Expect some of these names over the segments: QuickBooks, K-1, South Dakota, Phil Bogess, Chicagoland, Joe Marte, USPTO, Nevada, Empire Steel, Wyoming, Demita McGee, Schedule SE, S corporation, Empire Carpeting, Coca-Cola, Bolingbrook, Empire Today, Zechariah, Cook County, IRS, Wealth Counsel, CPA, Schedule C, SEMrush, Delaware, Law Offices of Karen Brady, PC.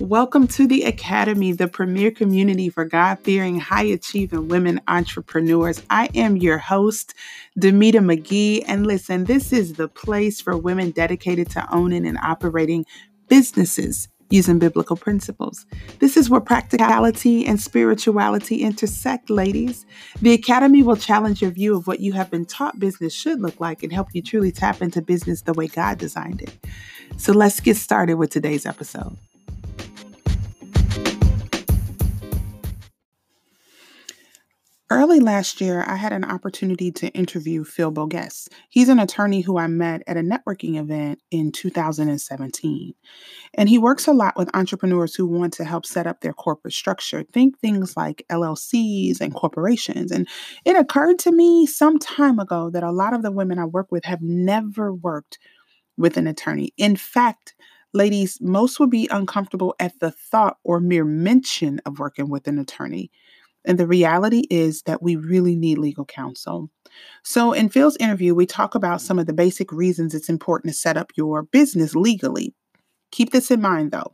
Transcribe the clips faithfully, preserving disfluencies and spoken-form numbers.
Welcome to the Academy, the premier community for God-fearing, high-achieving women entrepreneurs. I am your host, Demita McGee. And listen, this is the place for women dedicated to owning and operating businesses using biblical principles. This is where practicality and spirituality intersect, ladies. The Academy will challenge your view of what you have been taught business should look like and help you truly tap into business the way God designed it. So let's get started with today's episode. Early last year, I had an opportunity to interview Phil Bogess. He's an attorney who I met at a networking event in two thousand seventeen. And he works a lot with entrepreneurs who want to help set up their corporate structure. Think things like L L Cs and corporations. And it occurred to me some time ago that a lot of the women I work with have never worked with an attorney. In fact, ladies, most would be uncomfortable at the thought or mere mention of working with an attorney. And the reality is that we really need legal counsel. So in Phil's interview, we talk about some of the basic reasons it's important to set up your business legally. Keep this in mind, though.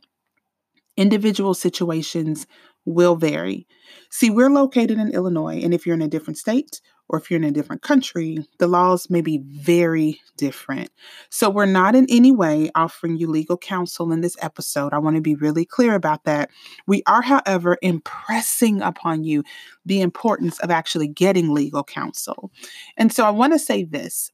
Individual situations will vary. See, we're located in Illinois, and if you're in a different state or if you're in a different country, the laws may be very different. So we're not in any way offering you legal counsel in this episode. I want to be really clear about that. We are, however, impressing upon you the importance of actually getting legal counsel. And so I want to say this.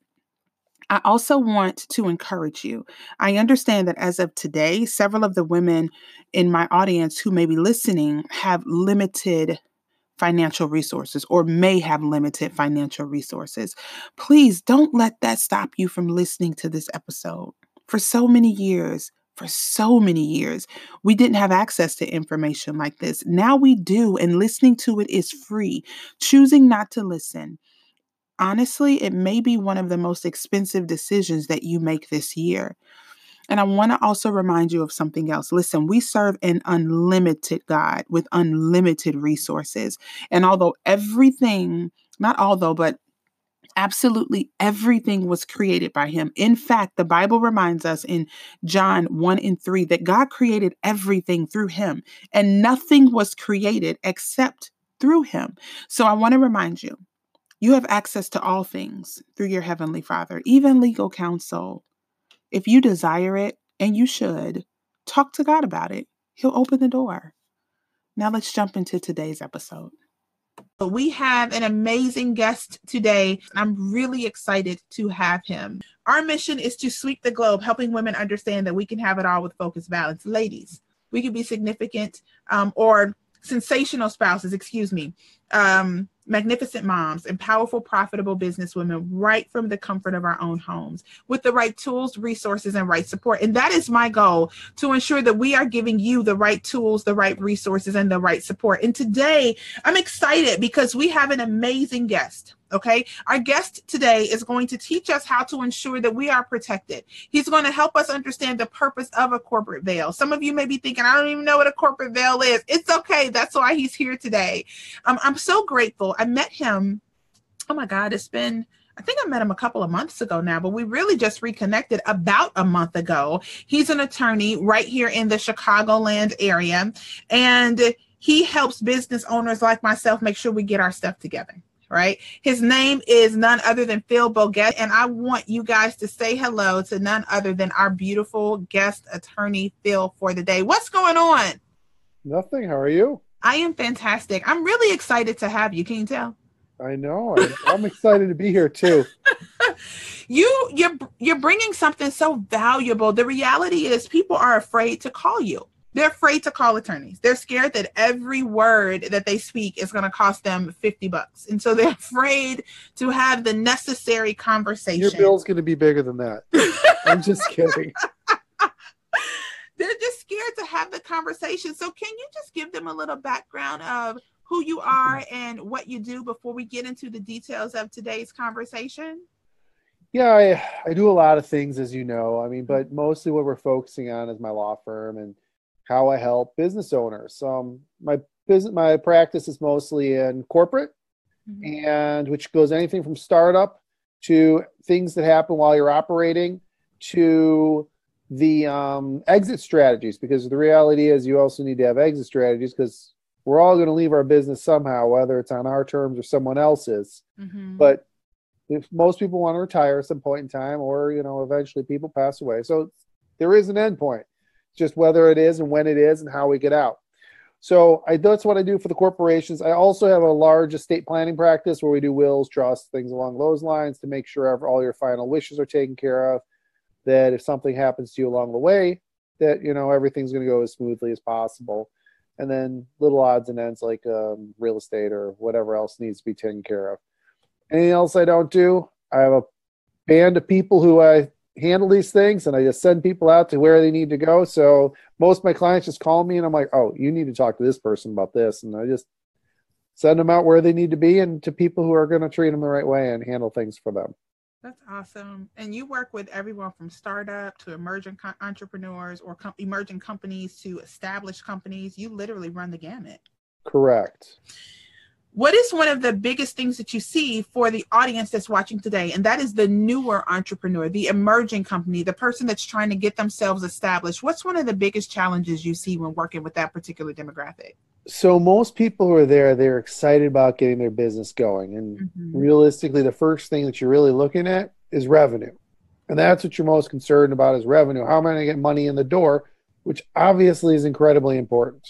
I also want to encourage you. I understand that as of today, several of the women in my audience who may be listening have limited financial resources or may have limited financial resources. Please don't let that stop you from listening to this episode. For so many years, for so many years, we didn't have access to information like this. Now we do, and listening to it is free. Choosing not to listen, honestly, it may be one of the most expensive decisions that you make this year. And I want to also remind you of something else. Listen, we serve an unlimited God with unlimited resources. And although everything, not although, but absolutely everything was created by him. In fact, the Bible reminds us in John one and three that God created everything through him, and nothing was created except through him. So I want to remind you, you have access to all things through your heavenly Father, even legal counsel. If you desire it, and you should, talk to God about it. He'll open the door. Now let's jump into today's episode. We have an amazing guest today. I'm really excited to have him. Our mission is to sweep the globe, helping women understand that we can have it all with focused balance. Ladies, we can be significant um, or sensational spouses, excuse me, um, magnificent moms, and powerful, profitable business women right from the comfort of our own homes with the right tools, resources, and right support. And that is my goal, to ensure that we are giving you the right tools, the right resources, and the right support. And today I'm excited because we have an amazing guest. Okay. Our guest today is going to teach us how to ensure that we are protected. He's going to help us understand the purpose of a corporate veil. Some of you may be thinking, I don't even know what a corporate veil is. It's okay. That's why he's here today. Um, I'm so grateful. I met him. Oh my God. It's been, I think I met him a couple of months ago now, but we really just reconnected about a month ago. He's an attorney right here in the Chicagoland area. And he helps business owners like myself make sure we get our stuff together. Right. His name is none other than Phil Bogett. And I want you guys to say hello to none other than our beautiful guest attorney, Phil, for the day. What's going on? Nothing. How are you? I am fantastic. I'm really excited to have you. Can you tell? I know. I, I'm excited to be here, too. you you're you're bringing something so valuable. The reality is people are afraid to call you. They're afraid to call attorneys. They're scared that every word that they speak is going to cost them fifty bucks. And so they're afraid to have the necessary conversation. Your bill's going to be bigger than that. I'm just kidding. They're just scared to have the conversation. So can you just give them a little background of who you are and what you do before we get into the details of today's conversation? Yeah, I, I do a lot of things, as you know. I mean, but mostly what we're focusing on is my law firm and how I help business owners. Um, my business, my practice is mostly in corporate, mm-hmm. and which goes anything from startup to things that happen while you're operating to the um, exit strategies, because the reality is you also need to have exit strategies, because we're all going to leave our business somehow, whether it's on our terms or someone else's. Mm-hmm. But if most people want to retire at some point in time, or, you know, eventually people pass away. So there is an end point, just whether it is and when it is and how we get out. So I, that's what I do for the corporations. I also have a large estate planning practice where we do wills, trusts, things along those lines to make sure all your final wishes are taken care of, that if something happens to you along the way, that, you know, everything's going to go as smoothly as possible. And then little odds and ends like um, real estate or whatever else needs to be taken care of. Anything else I don't do, I have a band of people who I handle these things, and I just send people out to where they need to go. So most of my clients just call me and I'm like, oh, you need to talk to this person about this. And I just send them out where they need to be and to people who are going to treat them the right way and handle things for them. That's awesome. And you work with everyone from startup to emerging co- entrepreneurs or com- emerging companies to established companies. You literally run the gamut. Correct. What is one of the biggest things that you see for the audience that's watching today? And that is the newer entrepreneur, the emerging company, the person that's trying to get themselves established. What's one of the biggest challenges you see when working with that particular demographic? So most people who are there, they're excited about getting their business going. And mm-hmm. realistically, the first thing that you're really looking at is revenue. And that's what you're most concerned about is revenue. How am I going to get money in the door, which obviously is incredibly important.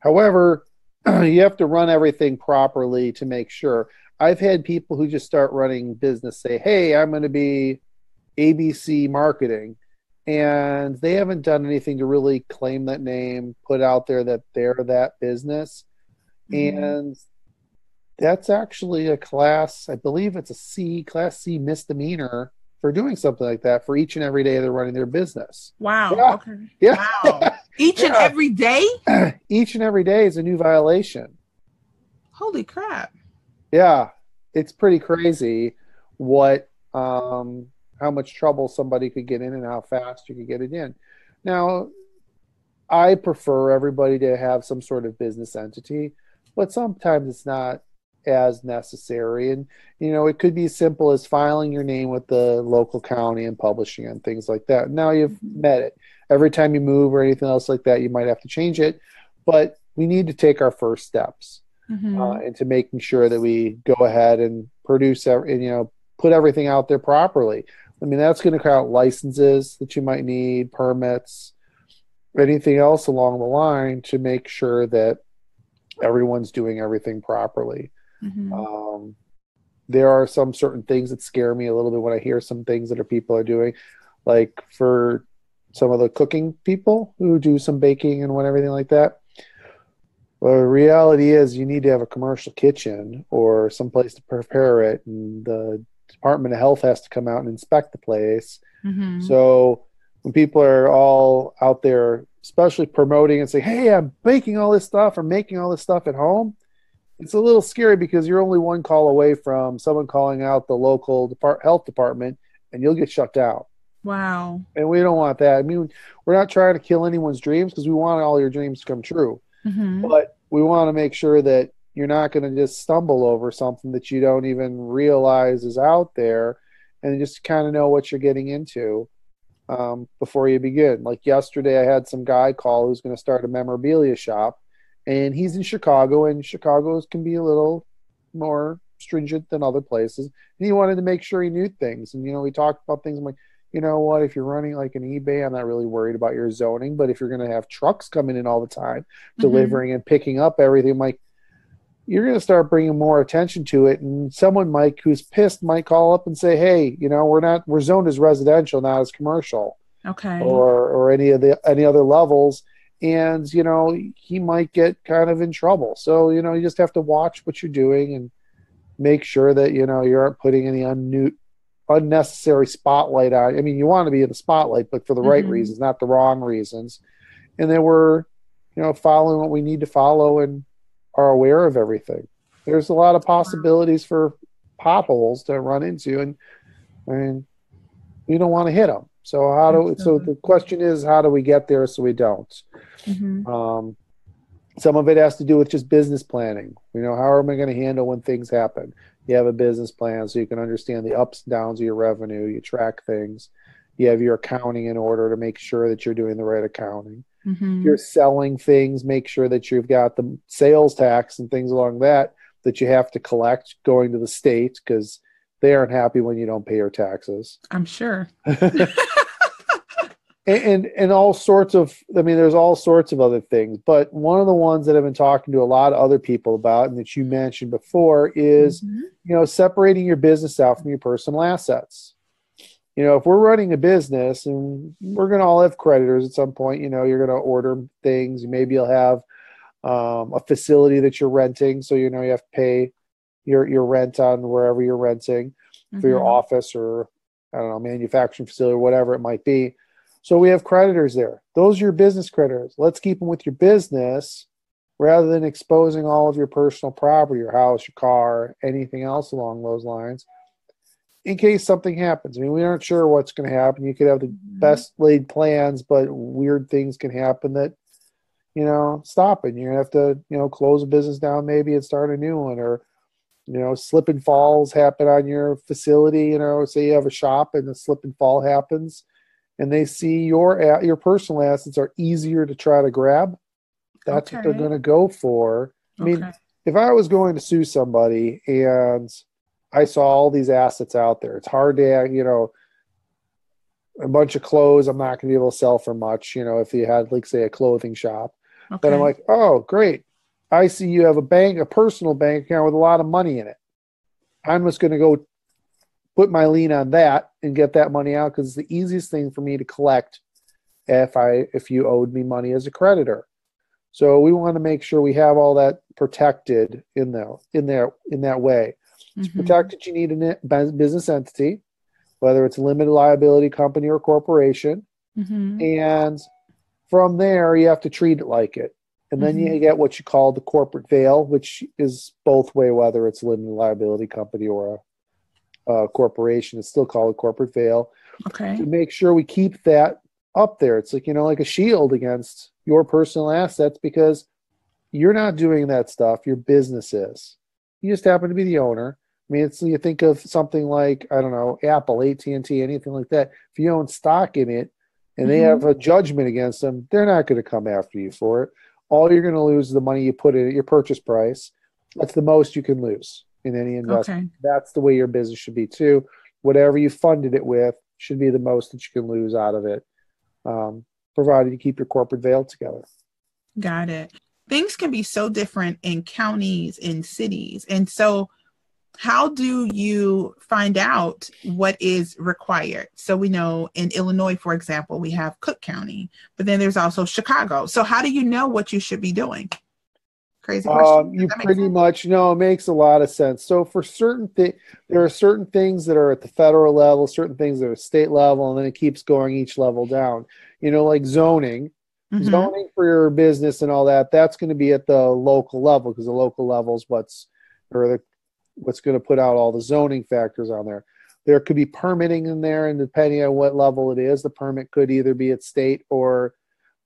However, you have to run everything properly to make sure. I've had people who just start running business say, hey, I'm going to be A B C marketing. And they haven't done anything to really claim that name, put out there that they're that business. Mm-hmm. And that's actually a class, I believe it's a C, class C misdemeanor for doing something like that for each and every day they're running their business. Wow. Yeah. Okay. Yeah. Wow. Each yeah. and every day? Each and every day is a new violation. Holy crap. Yeah. It's pretty crazy what... Um, how much trouble somebody could get in and how fast you could get it in. Now, I prefer everybody to have some sort of business entity, but sometimes it's not as necessary. And, you know, it could be as simple as filing your name with the local county and publishing and things like that. Now you've met it. Every time you move or anything else like that, you might have to change it, but we need to take our first steps mm-hmm. uh, into making sure that we go ahead and produce, and, you know, put everything out there properly. I mean, that's going to count licenses that you might need, permits, anything else along the line to make sure that everyone's doing everything properly. Mm-hmm. Um, there are some certain things that scare me a little bit when I hear some things that are people are doing, like for some of the cooking people who do some baking and what, everything like that. Well, the reality is you need to have a commercial kitchen or someplace to prepare it, and the Department of Health has to come out and inspect the place. Mm-hmm. So when people are all out there, especially promoting and saying, hey, I'm baking all this stuff or making all this stuff at home, it's a little scary because you're only one call away from someone calling out the local depart- health department and you'll get shut down. Wow. And we don't want that. I mean, we're not trying to kill anyone's dreams because we want all your dreams to come true. Mm-hmm. But we want to make sure that you're not going to just stumble over something that you don't even realize is out there, and just kind of know what you're getting into um, before you begin. Like yesterday, I had some guy call who's going to start a memorabilia shop, and he's in Chicago, and Chicago can be a little more stringent than other places. And he wanted to make sure he knew things. And, you know, we talked about things. I'm like, you know what, if you're running like an eBay, I'm not really worried about your zoning, but if you're going to have trucks coming in all the time, mm-hmm. delivering and picking up everything, I'm like, you're going to start bringing more attention to it. And someone, Mike, who's pissed might call up and say, hey, you know, we're not, we're zoned as residential, not as commercial. Okay. Or, or any of the, any other levels. And, you know, he might get kind of in trouble. So, you know, you just have to watch what you're doing and make sure that, you know, you aren't putting any unnew, unnecessary spotlight on. I mean, you want to be in the spotlight, but for the mm-hmm. right reasons, not the wrong reasons. And then we're, you know, following what we need to follow and are aware of everything. There's a lot of possibilities for potholes to run into, and I mean, you don't want to hit them. So how do? So the question is, how do we get there so we don't? Mm-hmm. Um, some of it has to do with just business planning. You know, how am I going to handle when things happen? You have a business plan so you can understand the ups and downs of your revenue. You track things. you have your accounting in order to make sure that you're doing the right accounting. Mm-hmm. If you're selling things, make sure that you've got the sales tax and things along that that you have to collect going to the state, because they aren't happy when you don't pay your taxes. I'm sure. and, and and all sorts of, I mean, there's all sorts of other things. But one of the ones that I've been talking to a lot of other people about, and that you mentioned before, is, mm-hmm. you know, separating your business out from your personal assets. You know, if we're running a business, and we're going to all have creditors at some point, you know, you're going to order things. Maybe you'll have um, a facility that you're renting. So, you know, you have to pay your, your rent on wherever you're renting mm-hmm. for your office or, I don't know, manufacturing facility or whatever it might be. So we have creditors there. Those are your business creditors. Let's keep them with your business rather than exposing all of your personal property, your house, your car, anything else along those lines. In case something happens. I mean, we aren't sure what's going to happen. You could have the mm-hmm. best laid plans, but weird things can happen that, you know, stop it. You're going to have to, you know, close a business down maybe and start a new one, or, you know, slip and falls happen on your facility. You know, say you have a shop and a slip and fall happens and they see your, your personal assets are easier to try to grab. That's okay. What they're going to go for. I okay. mean, if I was going to sue somebody and I saw all these assets out there. It's hard to, you know, a bunch of clothes I'm not going to be able to sell for much, you know, if you had, like, say, a clothing shop. Okay. Then I'm like, oh, great. I see you have a bank, a personal bank account with a lot of money in it. I'm just going to go put my lien on that and get that money out because it's the easiest thing for me to collect if I if you owed me money as a creditor. So we want to make sure we have all that protected in the, in there in that way. To protect it, you need a business entity, whether it's a limited liability company or corporation. Mm-hmm. And from there, you have to treat it like it. And then mm-hmm. you get what you call the corporate veil, which is both way, whether it's a limited liability company or a, a corporation. It's still called a corporate veil. Okay. To make sure we keep that up there. It's like, you know, like a shield against your personal assets because you're not doing that stuff. Your business is. You just happen to be the owner. I mean, it's, you think of something like, I don't know, Apple, A T and T, anything like that. If you own stock in it and mm-hmm. they have a judgment against them, they're not going to come after you for it. All you're going to lose is the money you put in at your purchase price. That's the most you can lose in any investment. Okay. That's the way your business should be too. Whatever you funded it with should be the most that you can lose out of it, um, provided you keep your corporate veil together. Got it. Things can be so different in counties and cities. And so how do you find out what is required? So we know in Illinois, for example, we have Cook County, but then there's also Chicago. So how do you know what you should be doing? Crazy question. Um, you pretty much know, it makes a lot of sense. So for certain things, there are certain things that are at the federal level, certain things that are state level, and then it keeps going each level down. You know, like zoning. Mm-hmm. Zoning for your business and all that, that's going to be at the local level because the local level is what's, or the, what's going to put out all the zoning factors on there. There could be permitting in there, and depending on what level it is, the permit could either be at state or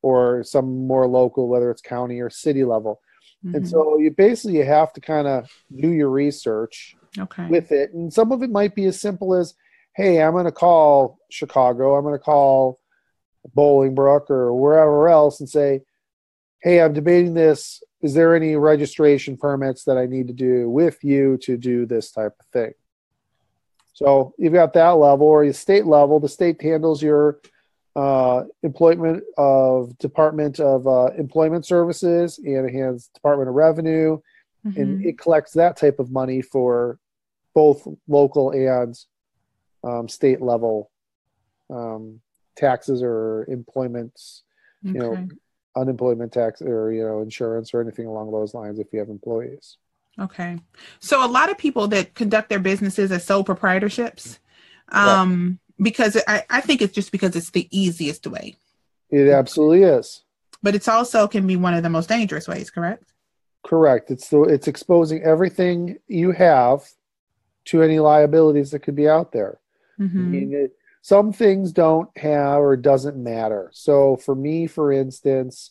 or some more local, whether it's county or city level. Mm-hmm. And so you basically have to kind of do your research okay. with it. And some of it might be as simple as, hey, I'm going to call Chicago, I'm going to call Bolingbrook or wherever else and say, hey, I'm debating this. Is there any registration permits that I need to do with you to do this type of thing? So you've got that level. Or your state level, the state handles your uh, employment of Department of uh, Employment Services, and it hands Department of Revenue, mm-hmm. and it collects that type of money for both local and um, state level um taxes or employments, you okay. know, unemployment tax or, you know, insurance or anything along those lines if you have employees. Okay. So a lot of people that conduct their businesses as sole proprietorships, um, right. because I, I think it's just because it's the easiest way. It absolutely is. But it's also can be one of the most dangerous ways, correct? Correct. It's the, it's exposing everything you have to any liabilities that could be out there. Mm-hmm. I mean, it, some things don't have or doesn't matter. So for me, for instance,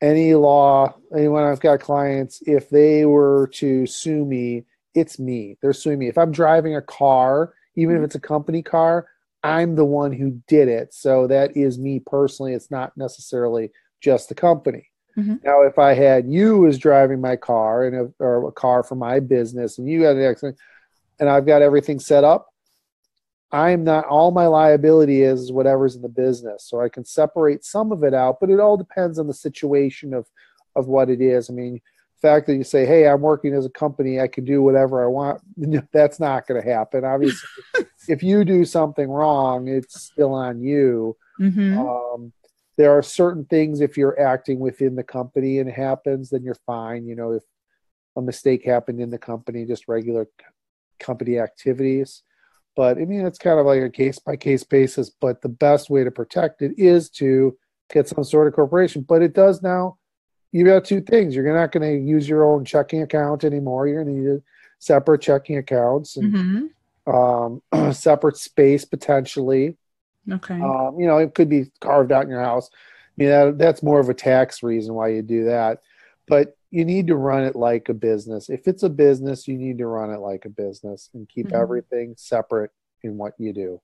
any law, anyone I've got clients, if they were to sue me, it's me. They're suing me. If I'm driving a car, even mm-hmm. if it's a company car, I'm the one who did it. So that is me personally. It's not necessarily just the company. Mm-hmm. Now, if I had you as driving my car and a, or a car for my business and you had an accident and I've got everything set up, I'm not, all my liability is whatever's in the business. So I can separate some of it out, but it all depends on the situation of, of what it is. I mean, the fact that you say, hey, I'm working as a company, I can do whatever I want, that's not going to happen. Obviously, if you do something wrong, it's still on you. Mm-hmm. Um, there are certain things, if you're acting within the company and it happens, then you're fine. You know, if a mistake happened in the company, just regular company activities. But I mean, it's kind of like a case by case basis, but the best way to protect it is to get some sort of corporation. But it does now, you've got two things. You're not going to use your own checking account anymore. You're going to need separate checking accounts and mm-hmm. um, separate space potentially. Okay. Um, you know, it could be carved out in your house. I mean, that, that's more of a tax reason why you do that. But you need to run it like a business. If it's a business, you need to run it like a business and keep mm-hmm. everything separate in what you do.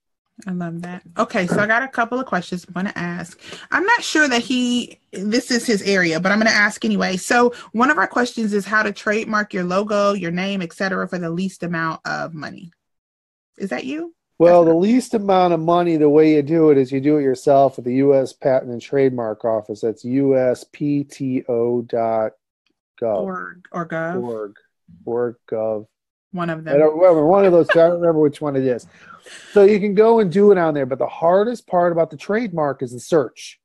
I love that. Okay, so I got a couple of questions I want to ask. I'm not sure that he, this is his area, but I'm going to ask anyway. So one of our questions is how to trademark your logo, your name, et cetera, for the least amount of money. Is that you? Well, the least amount of money, the way you do it is you do it yourself at the U S Patent and Trademark Office. That's U S P T O dot gov. Org. Or gov. Org. Org gov. One of them. I don't remember. One of those. I don't remember which one it is. So you can go and do it on there. But the hardest part about the trademark is the search.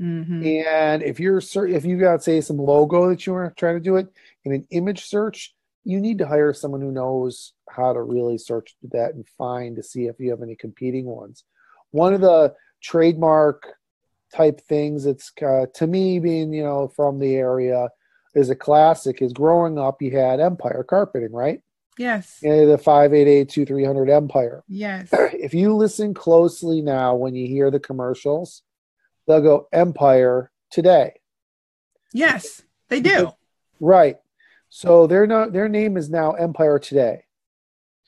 Mm-hmm. And if you're if you got, say, some logo that you were trying to do it in an image search, you need to hire someone who knows how to really search that and find to see if you have any competing ones. One of the trademark type things that's uh, to me being, you know, from the area is a classic is growing up. You had Empire Carpeting, right? Yes. You know, the five eight eight, two three hundred Empire. Yes. If you listen closely now, when you hear the commercials, they'll go Empire Today. Yes, they do. Right. So they're not, their name is now Empire Today.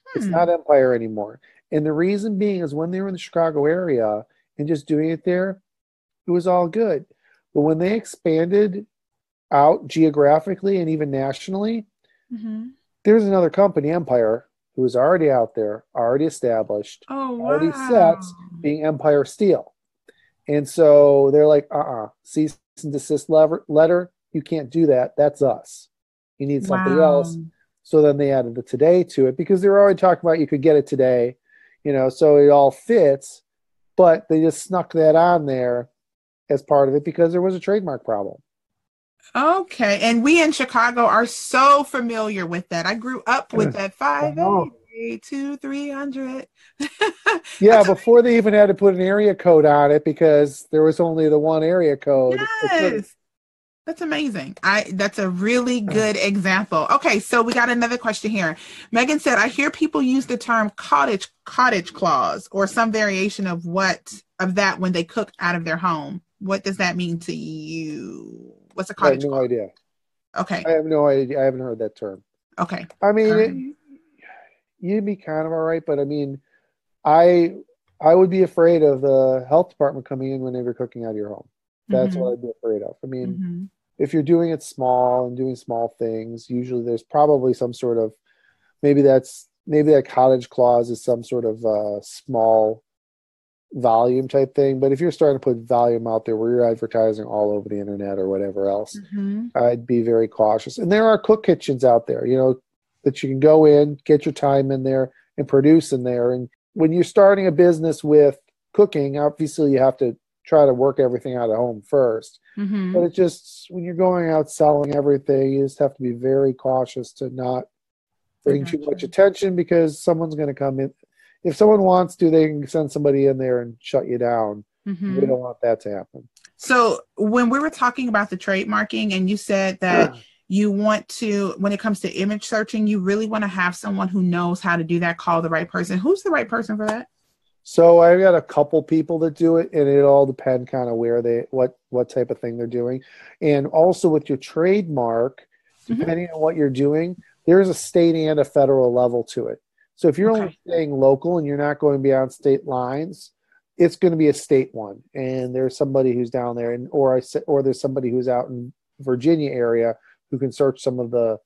Hmm. It's not Empire anymore. And the reason being is when they were in the Chicago area and just doing it there, it was all good. But when they expanded out geographically and even nationally, mm-hmm. there's another company, Empire, who is already out there, already established, oh, wow. already set, being Empire Steel. And so they're like, uh-uh, cease and desist letter, you can't do that. That's us. You need something wow. else. So then they added the today to it because they were already talking about you could get it today, you know, so it all fits, but they just snuck that on there as part of it because there was a trademark problem. Okay. And we in Chicago are so familiar with that. I grew up with that five eight eight, two three hundred. Yeah. Before they even had to put an area code on it because there was only the one area code. Yes. That's amazing. I that's a really good example. Okay, so we got another question here. Megan said, I hear people use the term cottage cottage clause or some variation of what of that when they cook out of their home. What does that mean to you? What's a cottage clause? I have no idea. Okay. I have no idea. I haven't heard that term. Okay. I mean, um, it, you'd be kind of all right, but I mean, I I would be afraid of the health department coming in when they were cooking out of your home. That's mm-hmm. what I'd be afraid of. I mean, mm-hmm. if you're doing it small and doing small things, usually there's probably some sort of, maybe that's, maybe that cottage clause is some sort of uh, small volume type thing. But if you're starting to put volume out there where you're advertising all over the internet or whatever else, mm-hmm. I'd be very cautious. And there are cook kitchens out there, you know, that you can go in, get your time in there and produce in there. And when you're starting a business with cooking, obviously you have to try to work everything out at home first. Mm-hmm. But it just, when you're going out selling everything, you just have to be very cautious to not bring gotcha. too much attention because someone's going to come in. If someone wants to, they can send somebody in there and shut you down. Mm-hmm. We don't want that to happen. So when we were talking about the trademarking and you said that yeah. you want to, when it comes to image searching, you really want to have someone who knows how to do that, call the right person. Who's the right person for that? So I've got a couple people that do it, and it all depends kind of where they, what, what type of thing they're doing. And also with your trademark, depending mm-hmm. on what you're doing, there's a state and a federal level to it. So if you're okay. only staying local and you're not going beyond state lines, it's going to be a state one. And there's somebody who's down there, and or I or there's somebody who's out in Virginia area who can search some of the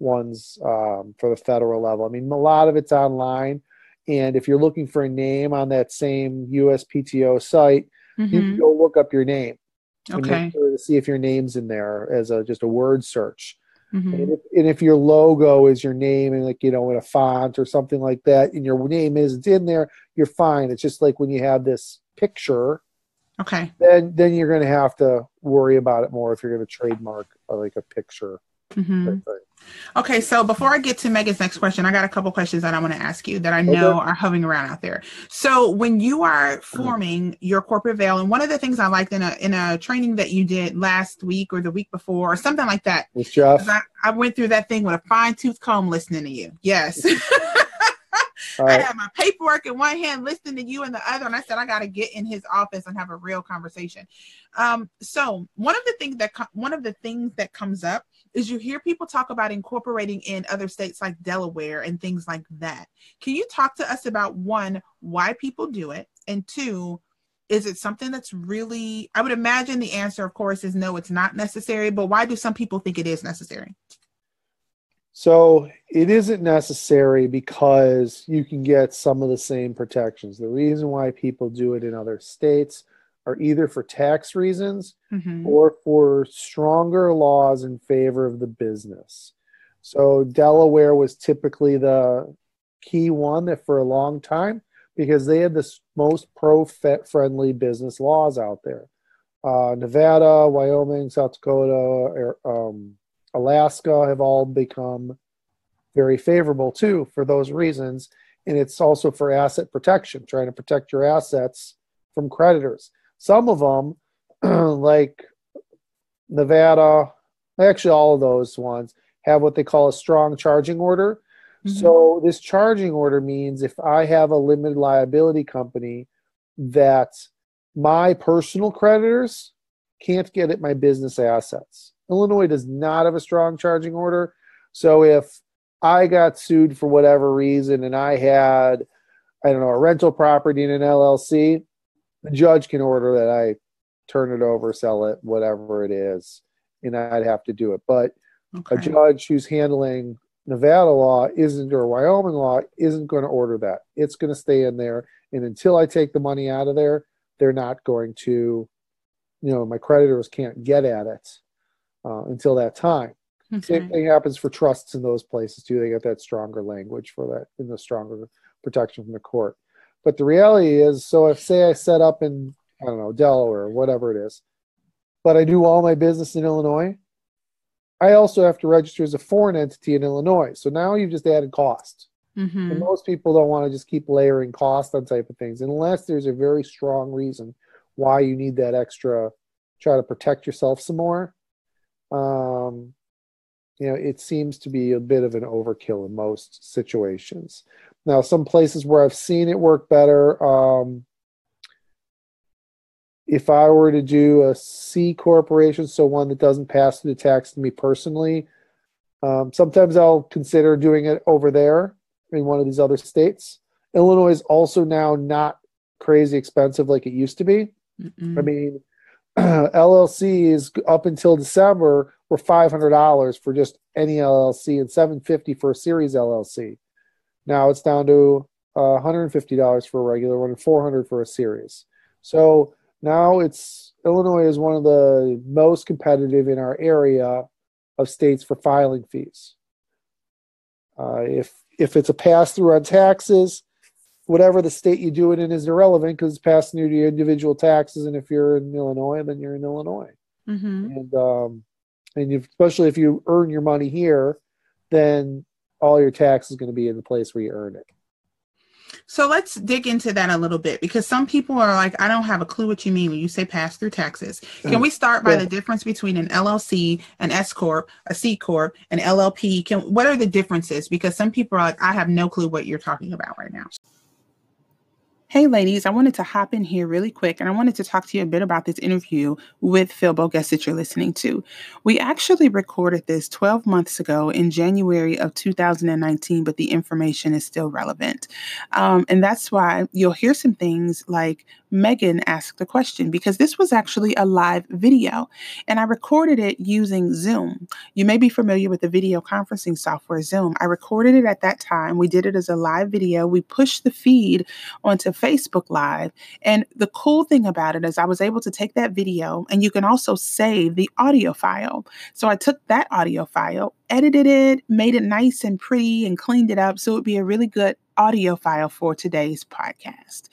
ones um, for the federal level. I mean, a lot of it's online. And if you're looking for a name on that same U S P T O site, mm-hmm. you can go look up your name okay. and make sure to see if your name's in there as a, just a word search. Mm-hmm. And, if, and if your logo is your name and like, you know, in a font or something like that, and your name isn't in there, you're fine. It's just like when you have this picture, okay. then, then you're going to have to worry about it more if you're going to trademark uh, like a picture. Mm-hmm. Okay, so before I get to Megan's next question, I got a couple questions that I want to ask you that I know okay. are hovering around out there. So when you are forming mm-hmm. your corporate veil, and one of the things I liked in a in a training that you did last week or the week before or something like that, with Jeff. I, I went through that thing with a fine tooth comb listening to you. Yes. Right. I had my paperwork in one hand, listening to you in the other. And I said, I got to get in his office and have a real conversation. Um, so one of the things that one of the things that comes up is you hear people talk about incorporating in other states like Delaware and things like that. Can you talk to us about, one, why people do it? And two, is it something that's really, I would imagine the answer, of course, is no, it's not necessary. But why do some people think it is necessary? So it isn't necessary because you can get some of the same protections. The reason why people do it in other states are either for tax reasons mm-hmm. or for stronger laws in favor of the business. So Delaware was typically the key one that for a long time because they had the most pro-friendly business laws out there. Uh, Nevada, Wyoming, South Dakota, um, Alaska have all become very favorable too for those reasons. And it's also for asset protection, trying to protect your assets from creditors. Some of them, like Nevada, actually all of those ones, have what they call a strong charging order. Mm-hmm. So this charging order means if I have a limited liability company that my personal creditors can't get at my business assets. Illinois does not have a strong charging order. So if I got sued for whatever reason and I had, I don't know, a rental property in an L L C, the judge can order that I turn it over, sell it, whatever it is, and I'd have to do it. But okay. a judge who's handling Nevada law isn't, or Wyoming law isn't going to order that. It's going to stay in there. And until I take the money out of there, they're not going to, you know, my creditors can't get at it. Uh, until that time. Okay. Same thing happens for trusts in those places too. They get that stronger language for that and the stronger protection from the court. But the reality is, so if say I set up in, I don't know, Delaware or whatever it is, but I do all my business in Illinois, I also have to register as a foreign entity in Illinois. So now you've just added cost. Mm-hmm. And most people don't want to just keep layering cost on type of things unless there's a very strong reason why you need that extra, try to protect yourself some more. Um, you know, it seems to be a bit of an overkill in most situations. Now, some places where I've seen it work better, um, if I were to do a C corporation, so one that doesn't pass through the tax to me personally, um, sometimes I'll consider doing it over there in one of these other states. Illinois is also now not crazy expensive like it used to be. Mm-mm. I mean, L L Cs up until December were five hundred dollars for just any L L C and seven hundred fifty dollars for a series L L C. Now it's down to uh, one hundred fifty dollars for a regular one and four hundred dollars for a series. So now it's Illinois is one of the most competitive in our area of states for filing fees. Uh, if if it's a pass through on taxes, whatever the state you do it in is irrelevant because it's passing through your individual taxes. And if you're in Illinois, then you're in Illinois. Mm-hmm. And um, and you've, especially if you earn your money here, then all your tax is going to be in the place where you earn it. So let's dig into that a little bit because some people are like, I don't have a clue what you mean when you say pass through taxes. Can we start by yeah. the difference between an L L C, an S corp, a C corp, an L L P? Can what are the differences? Because some people are like, I have no clue what you're talking about right now. Hey, ladies, I wanted to hop in here really quick, and I wanted to talk to you a bit about this interview with Phil Bogess that you're listening to. We actually recorded this twelve months ago in January of two thousand nineteen, but the information is still relevant. Um, and that's why you'll hear some things like Megan asked the question, because this was actually a live video, and I recorded it using Zoom. You may be familiar with the video conferencing software Zoom. I recorded it at that time. We did it as a live video. We pushed the feed onto Facebook Live. And the cool thing about it is I was able to take that video, and you can also save the audio file. So I took that audio file, edited it, made it nice and pretty, and cleaned it up. So it'd be a really good audio file for today's podcast.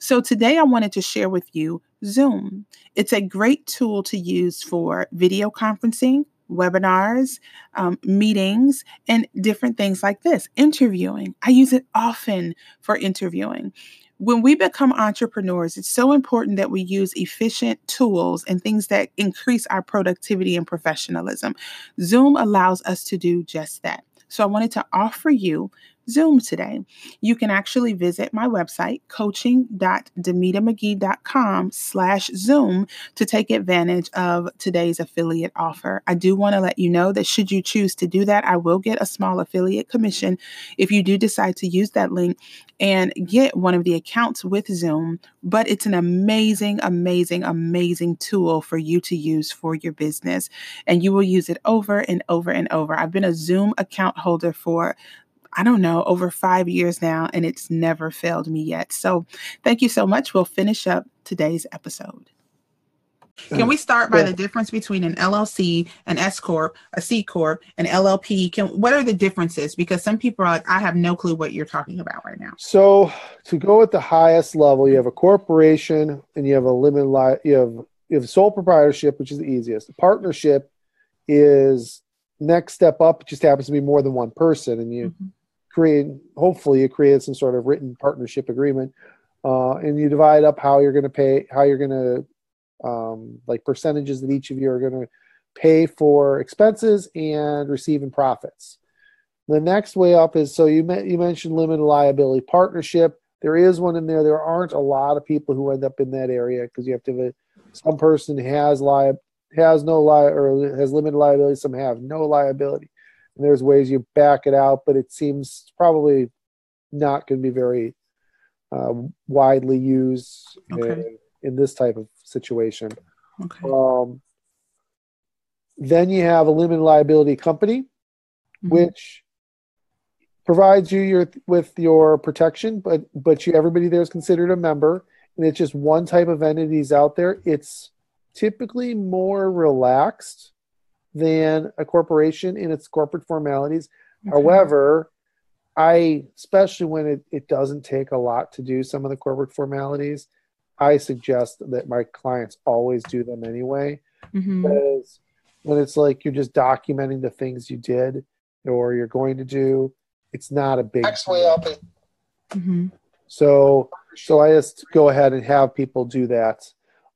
So today I wanted to share with you Zoom. It's a great tool to use for video conferencing, webinars, um, meetings, and different things like this. Interviewing. I use it often for interviewing. When we become entrepreneurs, it's so important that we use efficient tools and things that increase our productivity and professionalism. Zoom allows us to do just that. So I wanted to offer you Zoom today. You can actually visit my website, coaching.demita mcgee.com slash Zoom, to take advantage of today's affiliate offer. I do want to let you know that should you choose to do that, I will get a small affiliate commission if you do decide to use that link and get one of the accounts with Zoom. But it's an amazing, amazing, amazing tool for you to use for your business. And you will use it over and over and over. I've been a Zoom account holder for I don't know, over five years now, and it's never failed me yet. So thank you so much. We'll finish up today's episode. Can we start by yeah. the difference between an L L C, an S corp, a C corp, an L L P? Can what are the differences? Because some people are like, I have no clue what you're talking about right now. So to go at the highest level, you have a corporation and you have a limited li- you have you have sole proprietorship, which is the easiest. The partnership is next step up. It just happens to be more than one person, and you mm-hmm. create, hopefully you create some sort of written partnership agreement, uh, and you divide up how you're going to pay, how you're going to, um, like percentages that each of you are going to pay for expenses and receive in profits. The next way up is, so you me- you mentioned limited liability partnership. There is one in there. There aren't a lot of people who end up in that area because you have to have a, some person has li- has no li- or has limited liability, some have no liability. And there's ways you back it out, but it seems probably not going to be very uh, widely used okay. in, in this type of situation. Okay. Um, then you have a limited liability company, mm-hmm. which provides you your with your protection, but but you, everybody there is considered a member, and it's just one type of entities out there. It's typically more relaxed than a corporation in its corporate formalities. Okay. However, I, especially when it, it doesn't take a lot to do some of the corporate formalities, I suggest that my clients always do them anyway. Mm-hmm. Because when it's like you're just documenting the things you did or you're going to do, it's not a big Next way up. Mm-hmm. So, so I just go ahead and have people do that.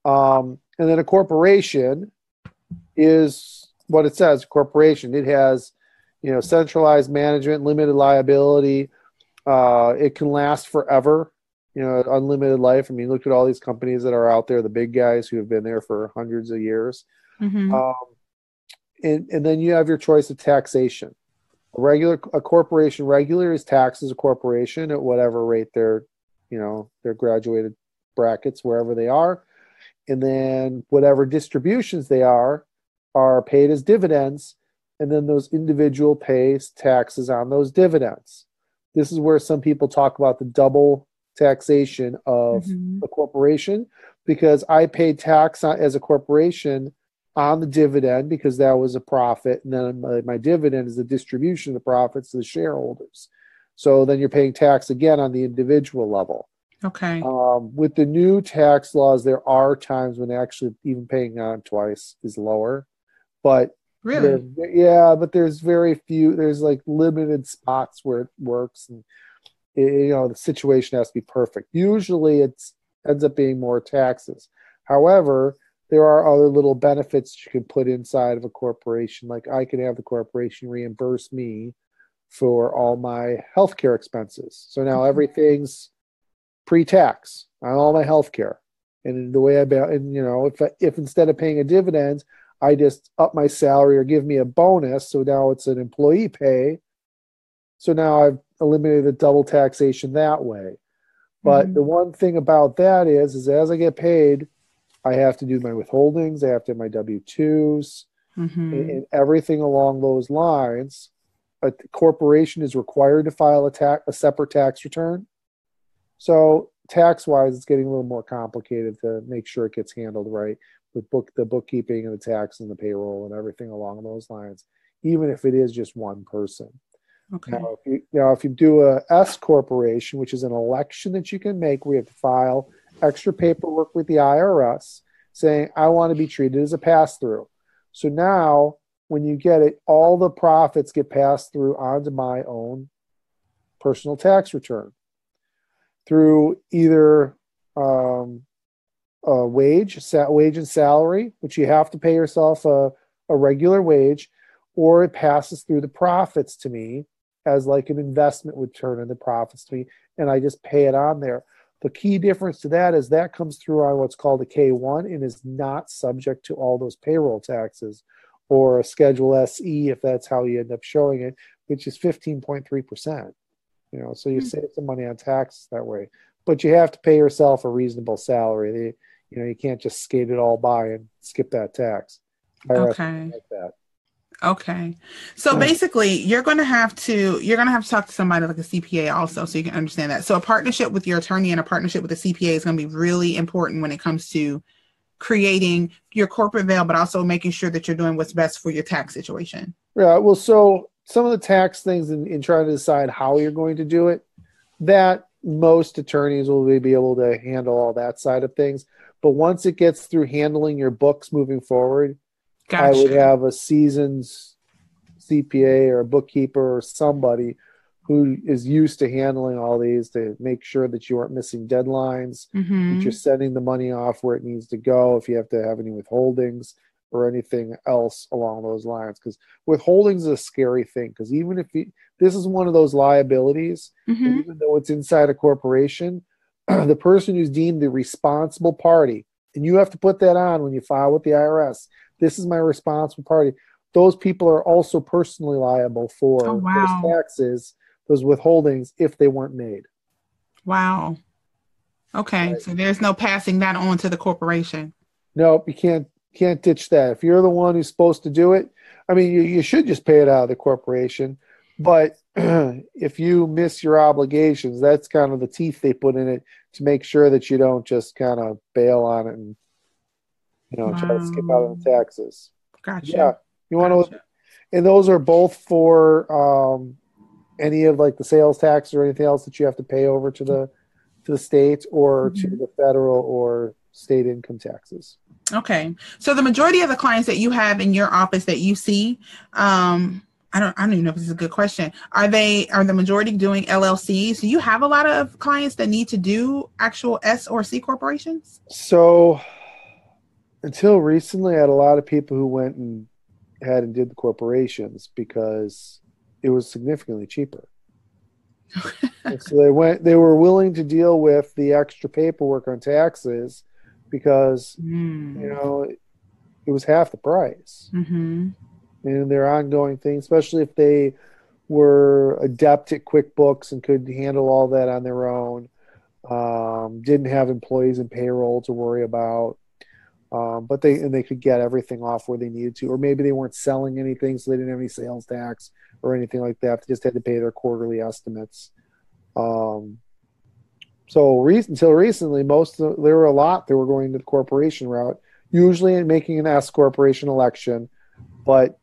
Um, and then a corporation is what it says, corporation. It has, you know, centralized management, limited liability. Uh, it can last forever, you know, unlimited life. I mean, look at all these companies that are out there, the big guys who have been there for hundreds of years. Mm-hmm. Um, and, and then you have your choice of taxation. A regular, a corporation regular is taxed as a corporation at whatever rate they're, you know, their graduated brackets, wherever they are. And then whatever distributions they are, are paid as dividends, and then those individual pays taxes on those dividends. This is where some people talk about the double taxation of mm-hmm. a corporation, because I paid tax on, as a corporation on the dividend because that was a profit, and then my, my dividend is the distribution of the profits to the shareholders. So then you're paying tax again on the individual level. Okay. Um, with the new tax laws, there are times when actually even paying on twice is lower. But really, yeah, but there's very few, there's like limited spots where it works, and you know, the situation has to be perfect. Usually it ends up being more taxes. However, there are other little benefits you can put inside of a corporation. Like I can have the corporation reimburse me for all my healthcare expenses. So now everything's pre-tax on all my health care. And the way I, and, you know, if if instead of paying a dividend, I just up my salary or give me a bonus, so now it's an employee pay. So now I've eliminated the double taxation that way. But mm-hmm. the one thing about that is, is as I get paid, I have to do my withholdings, I have to do my W two's, mm-hmm. and, and everything along those lines. A corporation is required to file a, ta- a separate tax return. So tax-wise, it's getting a little more complicated to make sure it gets handled right with book the bookkeeping and the tax and the payroll and everything along those lines, even if it is just one person. Okay. Now, if you, now, if you do a S corporation, which is an election that you can make, we have to file extra paperwork with the I R S saying, I want to be treated as a pass-through. So now, when you get it, all the profits get passed through onto my own personal tax return through either um, a wage, sat wage and salary, which you have to pay yourself a, a regular wage, or it passes through the profits to me as like an investment would turn in the profits to me, and I just pay it on there. The key difference to that is that comes through on what's called a K one and is not subject to all those payroll taxes or a Schedule S E if that's how you end up showing it, which is fifteen point three percent. You know, so you mm-hmm. save some money on taxes that way, but you have to pay yourself a reasonable salary. They, you know, you can't just skate it all by and skip that tax. I R S okay. Like that. Okay. So yeah. basically, you're going to have to you're going to have to talk to somebody like a C P A also, so you can understand that. So a partnership with your attorney and a partnership with a C P A is going to be really important when it comes to creating your corporate veil, but also making sure that you're doing what's best for your tax situation. Yeah. Well, so. Some of the tax things in, in trying to decide how you're going to do it, that most attorneys will be able to handle all that side of things. But once it gets through handling your books moving forward, gotcha. I would have a seasoned C P A or a bookkeeper or somebody who is used to handling all these to make sure that you aren't missing deadlines, mm-hmm. that you're sending the money off where it needs to go, if you have to have any withholdings or anything else along those lines. Because withholdings is a scary thing, because even if you, this is one of those liabilities, mm-hmm. even though it's inside a corporation, the person who's deemed the responsible party, and you have to put that on when you file with the I R S, this is my responsible party. Those people are also personally liable for oh, wow. those taxes, those withholdings, if they weren't made. Wow. Okay, right. So there's no passing that on to the corporation. Nope, you can't. Can't ditch that. If you're the one who's supposed to do it, I mean, you, you should just pay it out of the corporation. But if you miss your obligations, that's kind of the teeth they put in it to make sure that you don't just kind of bail on it and, you know, wow. try to skip out of the taxes. Gotcha. Yeah. You want gotcha. to, and those are both for um, any of like the sales tax or anything else that you have to pay over to the to the state or mm-hmm. to the federal or state income taxes. Okay. So the majority of the clients that you have in your office that you see, um, I don't, I don't even know if this is a good question. Are they, are the majority doing L L C? So you have a lot of clients that need to do actual S or C corporations? So until recently, I had a lot of people who went and had and did the corporations because it was significantly cheaper. So they went, they were willing to deal with the extra paperwork on taxes because, mm. you know, it, it was half the price. Mm-hmm. And their ongoing thing, especially if they were adept at QuickBooks and could handle all that on their own, um, didn't have employees and payroll to worry about, um, but they and they could get everything off where they needed to, or maybe they weren't selling anything, so they didn't have any sales tax or anything like that. They just had to pay their quarterly estimates. Um, so re- until recently, most of the, there were a lot that were going to the corporation route, usually in making an S corporation election. But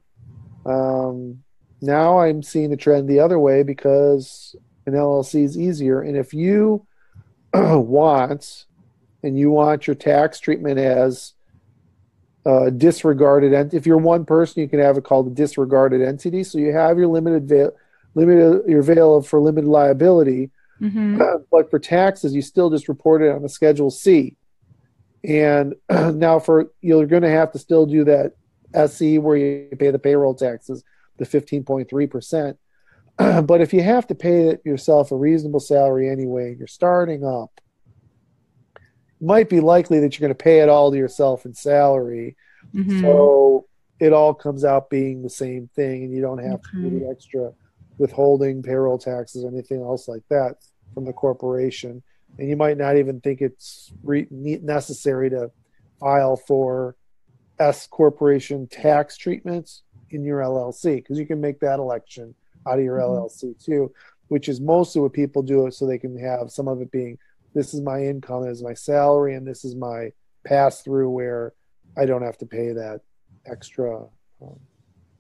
um, now I'm seeing the trend the other way because an L L C is easier. And if you want, and you want your tax treatment as uh, disregarded, ent- if you're one person, you can have it called a disregarded entity. So you have your limited va- Limit your veil for limited liability, mm-hmm. uh, but for taxes, you still just report it on the Schedule C. And uh, now, for you're going to have to still do that S E where you pay the payroll taxes, the fifteen point three percent. Uh, but if you have to pay it yourself a reasonable salary anyway, you're starting up might be likely that you're going to pay it all to yourself in salary. Mm-hmm. So it all comes out being the same thing, and you don't have okay. to do the extra withholding, payroll taxes, or anything else like that from the corporation. And you might not even think it's re- necessary to file for S corporation tax treatments in your L L C, because you can make that election out of your mm-hmm. L L C too, which is mostly what people do, so they can have some of it being, this is my income, this is my salary, and this is my pass through, where I don't have to pay that extra um,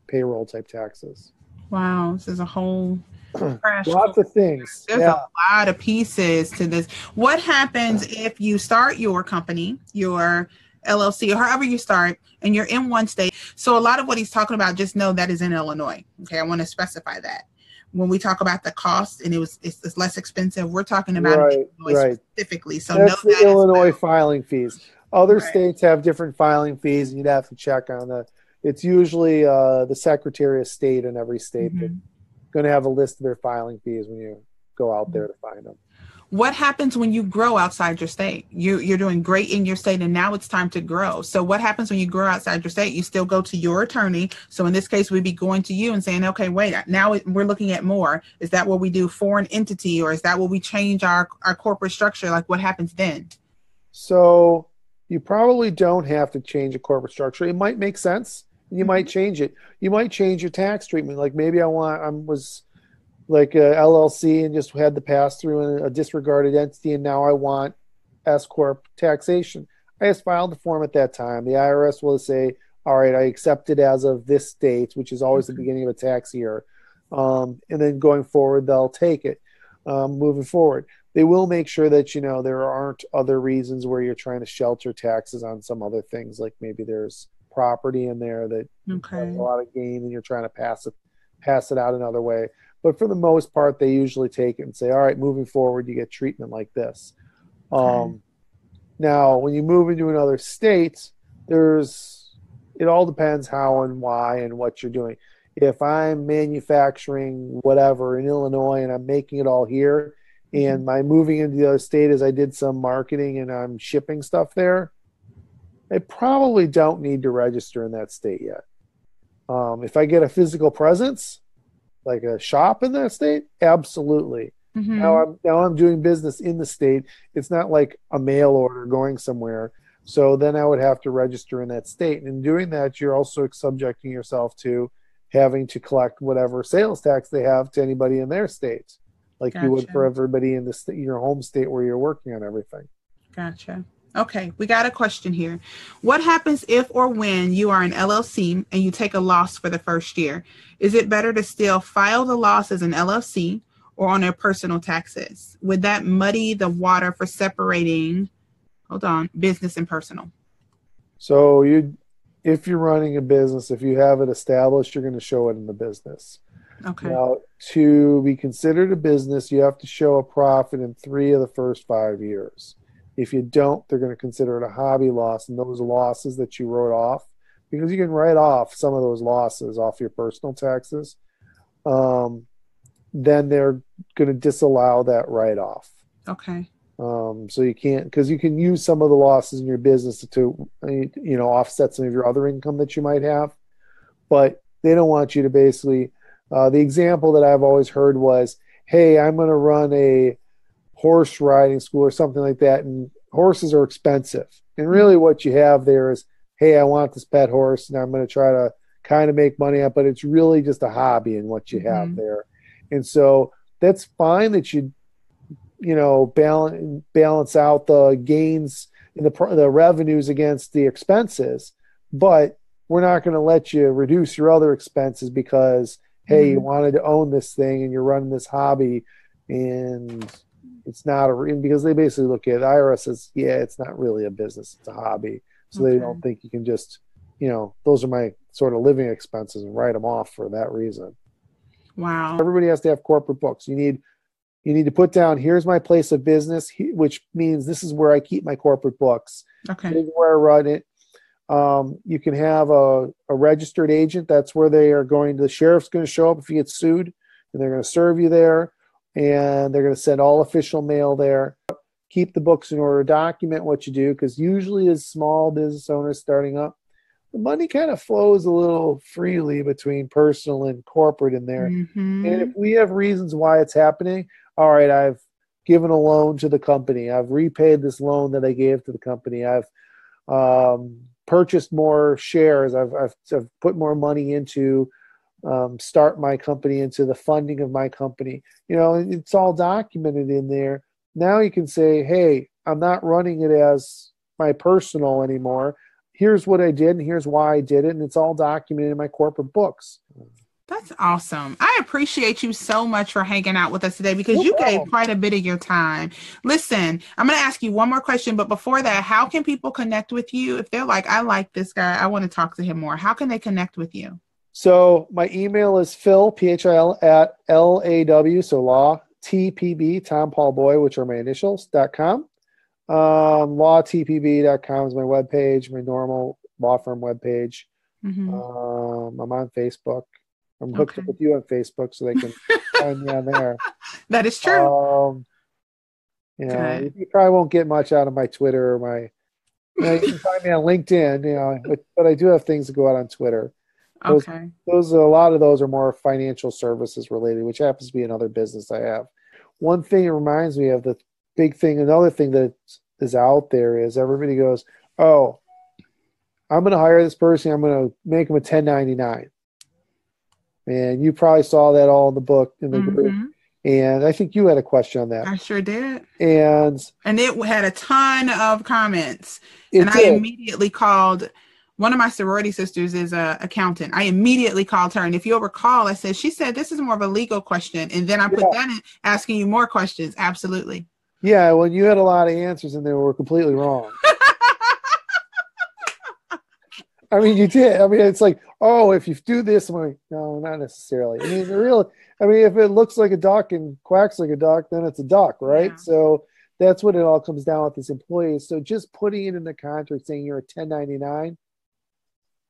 payroll type taxes. Wow, this is a whole crash. Lots of things. There's yeah. a lot of pieces to this. What happens if you start your company, your L L C, or however you start, and you're in one state? So a lot of what he's talking about, just know that is in Illinois. Okay, I want to specify that. When we talk about the cost, and it was it's, it's less expensive, we're talking about right, Illinois right. specifically. So that's know the that Illinois well. Filing fees. Other right. states have different filing fees, and you'd have to check on that. It's usually uh, the Secretary of State in every state mm-hmm. that's going to have a list of their filing fees when you go out there to find them. What happens when you grow outside your state? You, you're doing great in your state, and now it's time to grow. So what happens when you grow outside your state? You still go to your attorney. So in this case, we'd be going to you and saying, okay, wait, now we're looking at more. Is that what we do, foreign entity, or is that what we change our, our corporate structure? Like, what happens then? So you probably don't have to change a corporate structure. It might make sense. You might change it. You might change your tax treatment. Like, maybe I want, I was like a L L C and just had the pass through and a disregarded entity, and now I want S corp taxation. I just filed the form at that time. The I R S will say, all right, I accept it as of this date, which is always the beginning of a tax year. Um, and then going forward, they'll take it um, moving forward. They will make sure that, you know, there aren't other reasons where you're trying to shelter taxes on some other things. Like, maybe there's property in there that okay. has a lot of gain, and you're trying to pass it pass it out another way. But for the most part, they usually take it and say, all right, moving forward, you get treatment like this. Okay. Um, now, when you move into another state, there's it all depends how and why and what you're doing. If I'm manufacturing whatever in Illinois and I'm making it all here, mm-hmm. and my moving into the other state is I did some marketing and I'm shipping stuff there, I probably don't need to register in that state yet. Um, if I get a physical presence, like a shop in that state, absolutely. Mm-hmm. Now I'm now I'm doing business in the state. It's not like a mail order going somewhere. So then I would have to register in that state. And in doing that, you're also subjecting yourself to having to collect whatever sales tax they have to anybody in their state, like gotcha. You would for everybody in the st- your home state where you're working on everything. Gotcha. Okay, we got a question here. What happens if or when you are an L L C and you take a loss for the first year? Is it better to still file the loss as an L L C or on their personal taxes? Would that muddy the water for separating, hold on, business and personal? So you, if you're running a business, if you have it established, you're going to show it in the business. Okay. Now, to be considered a business, you have to show a profit in three of the first five years. If you don't, they're going to consider it a hobby loss, and those losses that you wrote off, because you can write off some of those losses off your personal taxes, um, then they're going to disallow that write-off. Okay. Um, so you can't, because you can use some of the losses in your business to, you know, offset some of your other income that you might have, but they don't want you to basically, uh, the example that I've always heard was, hey, I'm going to run a horse riding school or something like that, and horses are expensive. And really what you have there is, hey, I want this pet horse, and I'm going to try to kind of make money up, but it's really just a hobby in what you have mm-hmm. there. And so that's fine that you, you know, balance, balance out the gains and the, the revenues against the expenses, but we're not going to let you reduce your other expenses because, hey, mm-hmm. you wanted to own this thing and you're running this hobby, and it's not a, because they basically look at it, the I R S says, yeah, it's not really a business, it's a hobby. So okay. they don't think you can just, you know, those are my sort of living expenses, and write them off for that reason. Wow. Everybody has to have corporate books. You need, you need to put down, here's my place of business, which means this is where I keep my corporate books. Okay. This is where I run it. Um, you can have a, a registered agent. That's where they are going to, the sheriff's going to show up if you get sued, and they're going to serve you there. And they're going to send all official mail there. keep the books in order, document what you do, because usually as small business owners starting up, the money kind of flows a little freely between personal and corporate in there. Mm-hmm. And if we have reasons why it's happening, all right, I've given a loan to the company. I've repaid this loan that I gave to the company. I've um, purchased more shares. I've, I've, I've put more money into um, start my company, into the funding of my company. You know, it's all documented in there. Now you can say, hey, I'm not running it as my personal anymore. Here's what I did and here's why I did it. And it's all documented in my corporate books. That's awesome. I appreciate you so much for hanging out with us today, because no you problem. Gave quite a bit of your time. Listen, I'm going to ask you one more question, but before that, how can people connect with you? If they're like, I like this guy, I want to talk to him more, how can they connect with you? So my email is Phil, P H I L at L A W, so law, T P B, Tom Paul Boy, which are my initials, dot com. Um, law T P B dot com is my webpage, my normal law firm webpage. Mm-hmm. Um, I'm on Facebook. I'm hooked okay. up with you on Facebook, so they can find me on there. That is true. Um, you know, okay. you probably won't get much out of my Twitter or my, you know, you can find me on LinkedIn, you know, but, but I do have things that go out on Twitter. Those, okay. Those, a lot of those are more financial services related, which happens to be another business I have. One thing it reminds me of, the big thing, another thing that is out there is everybody goes, oh, I'm going to hire this person. I'm going to make them a ten ninety-nine. And you probably saw that all in the book, in the mm-hmm. group. And I think you had a question on that. I sure did. And and it had a ton of comments. And I did. immediately called one of my sorority sisters is an accountant. I immediately called her. And if you'll recall, I said, she said, this is more of a legal question. And then I put yeah. that in, asking you more questions. Absolutely. Yeah, well, you had a lot of answers in there were completely wrong. I mean, you did. I mean, it's like, oh, if you do this, I'm like, no, not necessarily. I mean, the real, I mean, if it looks like a duck and quacks like a duck, then it's a duck, right? Yeah. So that's what it all comes down with these employees. So just putting it in the contract saying you're a ten ninety-nine,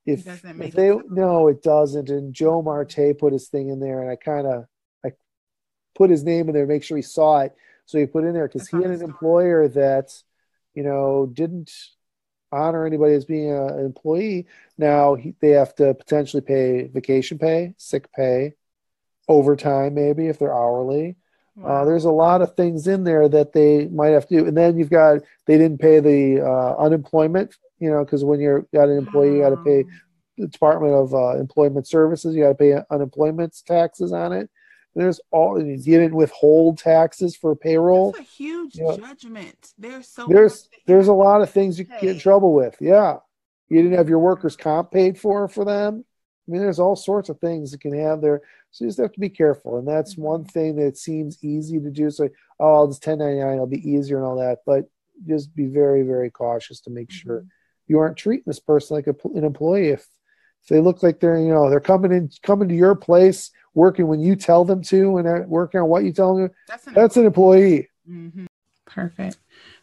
if, if they sense. No, it doesn't. And Joe Marte put his thing in there, and I kind of I put his name in there, make sure he saw it. So he put in there because he had an employer that, you know, didn't honor anybody as being a, an employee. Now he, they have to potentially pay vacation pay, sick pay, overtime maybe if they're hourly. Wow. Uh, there's a lot of things in there that they might have to do. And then you've got, they didn't pay the uh, unemployment, you know, because when you're got an employee, you got to pay the Department of uh, Employment Services. You got to pay unemployment taxes on it. There's all, you didn't withhold taxes for payroll. That's a huge you know, judgment. There's so there's there's a lot of things you can get in trouble with. Yeah, you didn't have your workers' comp paid for for them. I mean, there's all sorts of things that can have there. So you just have to be careful, and that's one thing that seems easy to do. So, oh, I'll just ten ninety-nine, it'll be easier and all that. But just be very, very cautious to make mm-hmm. sure you aren't treating this person like a, an employee. If if they look like they're, you know, they're coming in coming to your place, working when you tell them to, and working on what you tell them. That's an, that's an employee. Mm-hmm. Perfect.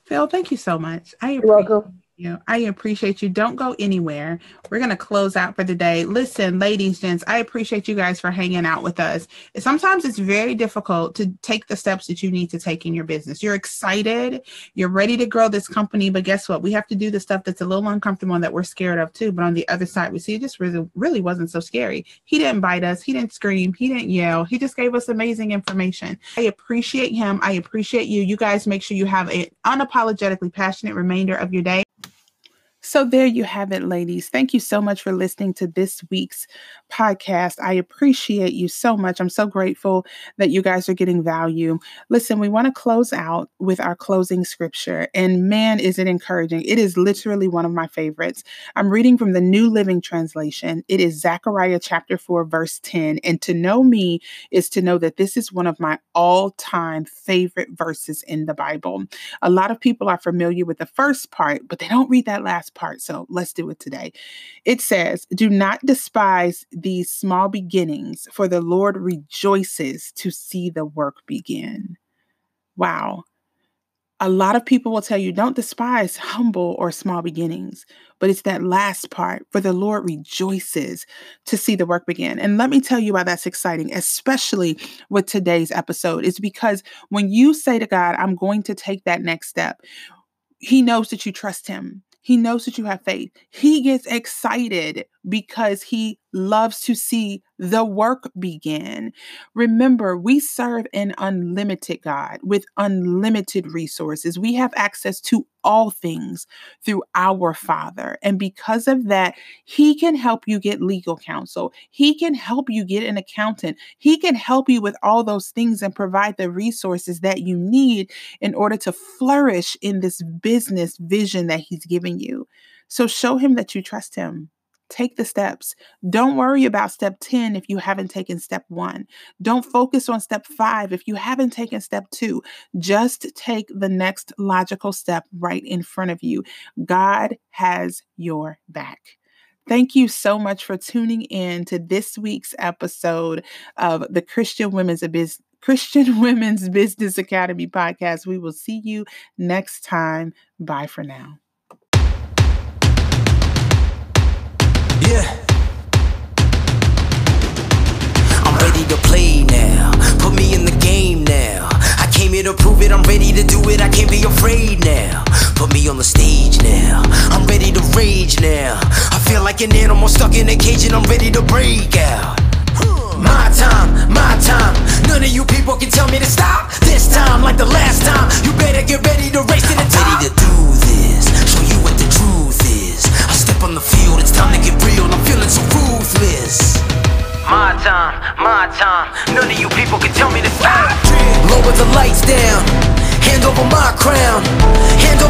Phil, thank you so much. I You're welcome. You. I appreciate you. Don't go anywhere. We're going to close out for the day. Listen, ladies, gents, I appreciate you guys for hanging out with us. Sometimes it's very difficult to take the steps that you need to take in your business. You're excited. You're ready to grow this company. But guess what? We have to do the stuff that's a little uncomfortable and that we're scared of, too. But on the other side, we see this really, really wasn't so scary. He didn't bite us. He didn't scream. He didn't yell. He just gave us amazing information. I appreciate him. I appreciate you. You guys make sure you have an unapologetically passionate remainder of your day. So there you have it, ladies. Thank you so much for listening to this week's podcast. I appreciate you so much. I'm so grateful that you guys are getting value. Listen, we want to close out with our closing scripture. And man, is it encouraging. It is literally one of my favorites. I'm reading from the New Living Translation. It is Zechariah chapter four, verse ten. And to know me is to know that this is one of my all-time favorite verses in the Bible. A lot of people are familiar with the first part, but they don't read that last part. part. So let's do it today. It says, do not despise these small beginnings, for the Lord rejoices to see the work begin. Wow. A lot of people will tell you, don't despise humble or small beginnings, but it's that last part, for the Lord rejoices to see the work begin. And let me tell you why that's exciting, especially with today's episode, is because when you say to God, I'm going to take that next step, He knows that you trust Him. He knows that you have faith. He gets excited because He loves to see the work begin. Remember, we serve an unlimited God with unlimited resources. We have access to all things through our Father. And because of that, He can help you get legal counsel. He can help you get an accountant. He can help you with all those things and provide the resources that you need in order to flourish in this business vision that He's given you. So show Him that you trust Him. Take the steps. Don't worry about step ten if you haven't taken step one. Don't focus on step five if you haven't taken step two. Just take the next logical step right in front of you. God has your back. Thank you so much for tuning in to this week's episode of the Christian Women's Business Christian Women's Business Academy podcast. We will see you next time. Bye for now. Yeah. I'm ready to play now. Put me in the game now. I came here to prove it. I'm ready to do it. I can't be afraid now. Put me on the stage now. I'm ready to rage now. I feel like an animal stuck in a cage and I'm ready to break out. My time, my time. None of you people can tell me to stop. This time, like the last time, you better get ready to race to the top. I'm ready to do this. Show you what the truth is. I step on the field, it's time to get real. I'm feeling so ruthless. My time, my time. None of you people can tell me to stop. Lower the lights down. Hand over my crown. Hand over